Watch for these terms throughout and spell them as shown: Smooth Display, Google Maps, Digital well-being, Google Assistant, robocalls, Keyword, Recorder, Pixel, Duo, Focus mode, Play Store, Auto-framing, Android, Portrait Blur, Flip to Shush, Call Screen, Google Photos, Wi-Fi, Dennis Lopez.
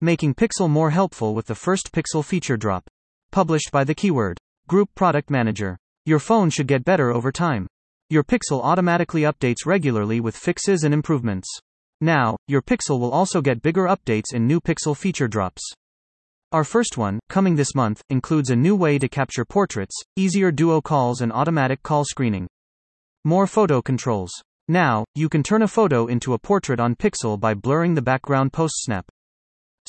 making Pixel more helpful with the first Pixel feature drop. Published by the Keyword Group Product Manager. Your phone should get better over time. Your Pixel automatically updates regularly with fixes and improvements. Now, your Pixel will also get bigger updates in new Pixel feature drops. Our first one, coming this month, includes a new way to capture portraits, easier Duo calls and automatic call screening. More photo controls. Now, you can turn a photo into a portrait on Pixel by blurring the background post-snap.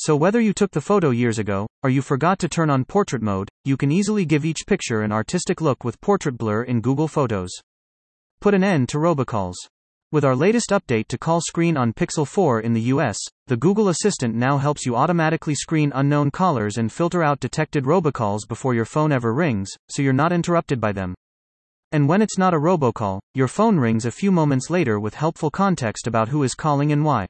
So whether you took the photo years ago, or you forgot to turn on portrait mode, you can easily give each picture an artistic look with Portrait Blur in Google Photos. Put an end to robocalls. With our latest update to Call Screen on Pixel 4 in the US, the Google Assistant now helps you automatically screen unknown callers and filter out detected robocalls before your phone ever rings, so you're not interrupted by them. And when it's not a robocall, your phone rings a few moments later with helpful context about who is calling and why.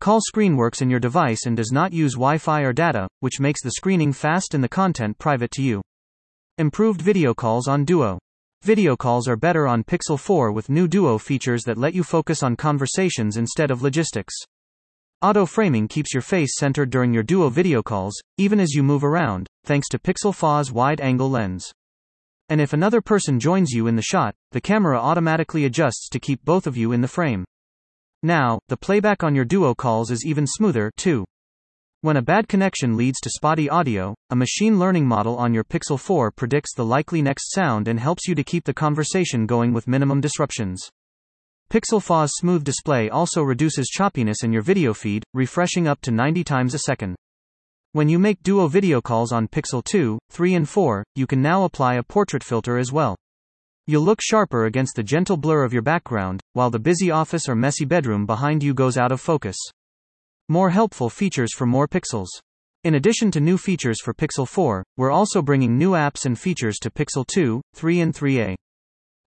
Call Screen works in your device and does not use Wi-Fi or data, which makes the screening fast and the content private to you. Improved video calls on Duo. Video calls are better on Pixel 4 with new Duo features that let you focus on conversations instead of logistics. Auto framing keeps your face centered during your Duo video calls, even as you move around, thanks to Pixel 4's wide-angle lens. And if another person joins you in the shot, the camera automatically adjusts to keep both of you in the frame. Now, the playback on your Duo calls is even smoother, too. When a bad connection leads to spotty audio, a machine learning model on your Pixel 4 predicts the likely next sound and helps you to keep the conversation going with minimum disruptions. Pixel 4's Smooth Display also reduces choppiness in your video feed, refreshing up to 90 times a second. When you make Duo video calls on Pixel 2, 3 and 4, you can now apply a portrait filter as well. You'll look sharper against the gentle blur of your background, while the busy office or messy bedroom behind you goes out of focus. More helpful features for more Pixels. In addition to new features for Pixel 4, we're also bringing new apps and features to Pixel 2, 3 and 3A.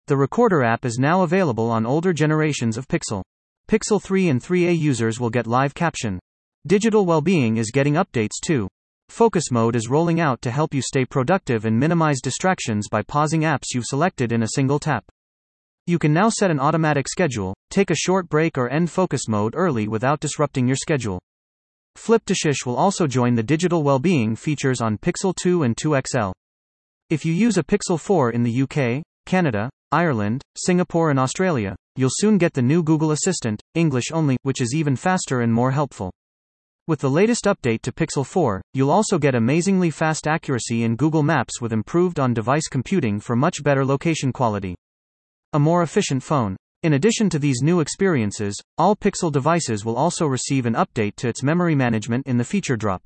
The Recorder app is now available on older generations of Pixel. Pixel 3 and 3A users will get live caption. Digital well-being is getting updates too. Focus mode is rolling out to help you stay productive and minimize distractions by pausing apps you've selected in a single tap. You can now set an automatic schedule, take a short break or end focus mode early without disrupting your schedule. Flip to Shush will also join the digital well-being features on Pixel 2 and 2XL. If you use a Pixel 4 in the UK, Canada, Ireland, Singapore and Australia, you'll soon get the new Google Assistant, English only, which is even faster and more helpful. With the latest update to Pixel 4, you'll also get amazingly fast accuracy in Google Maps with improved on-device computing for much better location quality. A more efficient phone. In addition to these new experiences, all Pixel devices will also receive an update to its memory management in the feature drop.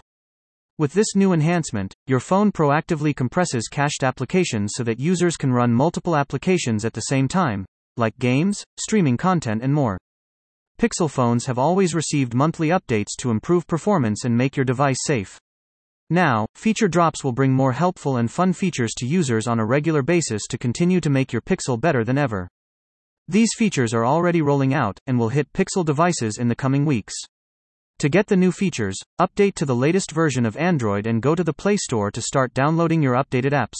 With this new enhancement, your phone proactively compresses cached applications so that users can run multiple applications at the same time, like games, streaming content and more. Pixel phones have always received monthly updates to improve performance and make your device safe. Now, feature drops will bring more helpful and fun features to users on a regular basis to continue to make your Pixel better than ever. These features are already rolling out and will hit Pixel devices in the coming weeks. To get the new features, update to the latest version of Android and go to the Play Store to start downloading your updated apps.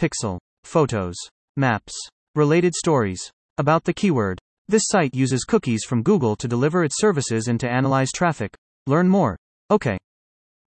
Pixel, Photos, Maps, Related Stories. About the Keyword. This site uses cookies from Google to deliver its services and to analyze traffic. Learn more. Okay.